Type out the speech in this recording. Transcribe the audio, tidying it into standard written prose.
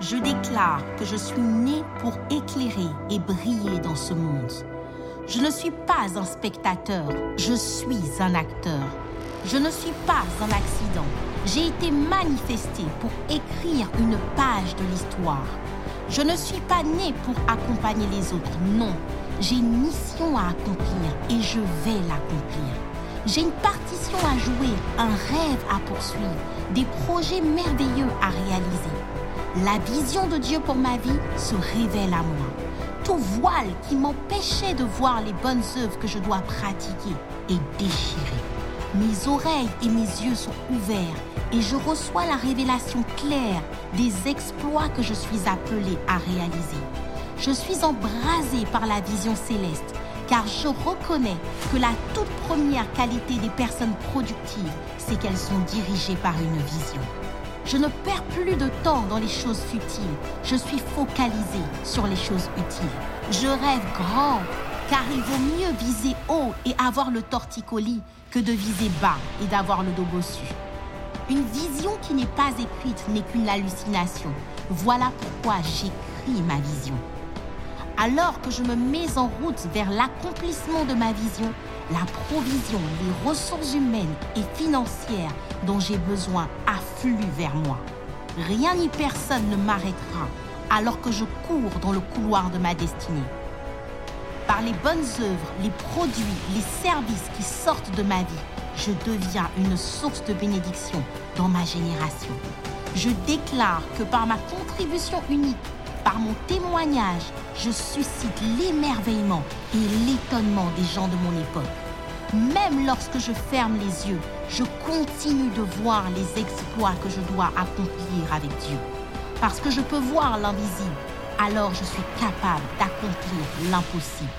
Je déclare que je suis né pour éclairer et briller dans ce monde. Je ne suis pas un spectateur, je suis un acteur. Je ne suis pas un accident. J'ai été manifesté pour écrire une page de l'histoire. Je ne suis pas né pour accompagner les autres, non. J'ai une mission à accomplir et je vais l'accomplir. J'ai une partition à jouer, un rêve à poursuivre, des projets merveilleux à réaliser. La vision de Dieu pour ma vie se révèle à moi. Tout voile qui m'empêchait de voir les bonnes œuvres que je dois pratiquer est déchiré. Mes oreilles et mes yeux sont ouverts et je reçois la révélation claire des exploits que je suis appelé à réaliser. Je suis embrasé par la vision céleste car je reconnais que la toute première qualité des personnes productives, c'est qu'elles sont dirigées par une vision. Je ne perds plus de temps dans les choses futiles. Je suis focalisé sur les choses utiles. Je rêve grand car il vaut mieux viser haut et avoir le torticolis que de viser bas et d'avoir le dos bossu. Une vision qui n'est pas écrite n'est qu'une hallucination. Voilà pourquoi j'écris ma vision. Alors que je me mets en route vers l'accomplissement de ma vision, la provision, les ressources humaines et financières dont j'ai besoin affluent vers moi. Rien ni personne ne m'arrêtera alors que je cours dans le couloir de ma destinée. Par les bonnes œuvres, les produits, les services qui sortent de ma vie, je deviens une source de bénédiction dans ma génération. Je déclare que par ma contribution unique, par mon témoignage, je suscite l'émerveillement et l'étonnement des gens de mon époque. Même lorsque je ferme les yeux, je continue de voir les exploits que je dois accomplir avec Dieu. Parce que je peux voir l'invisible, alors je suis capable d'accomplir l'impossible.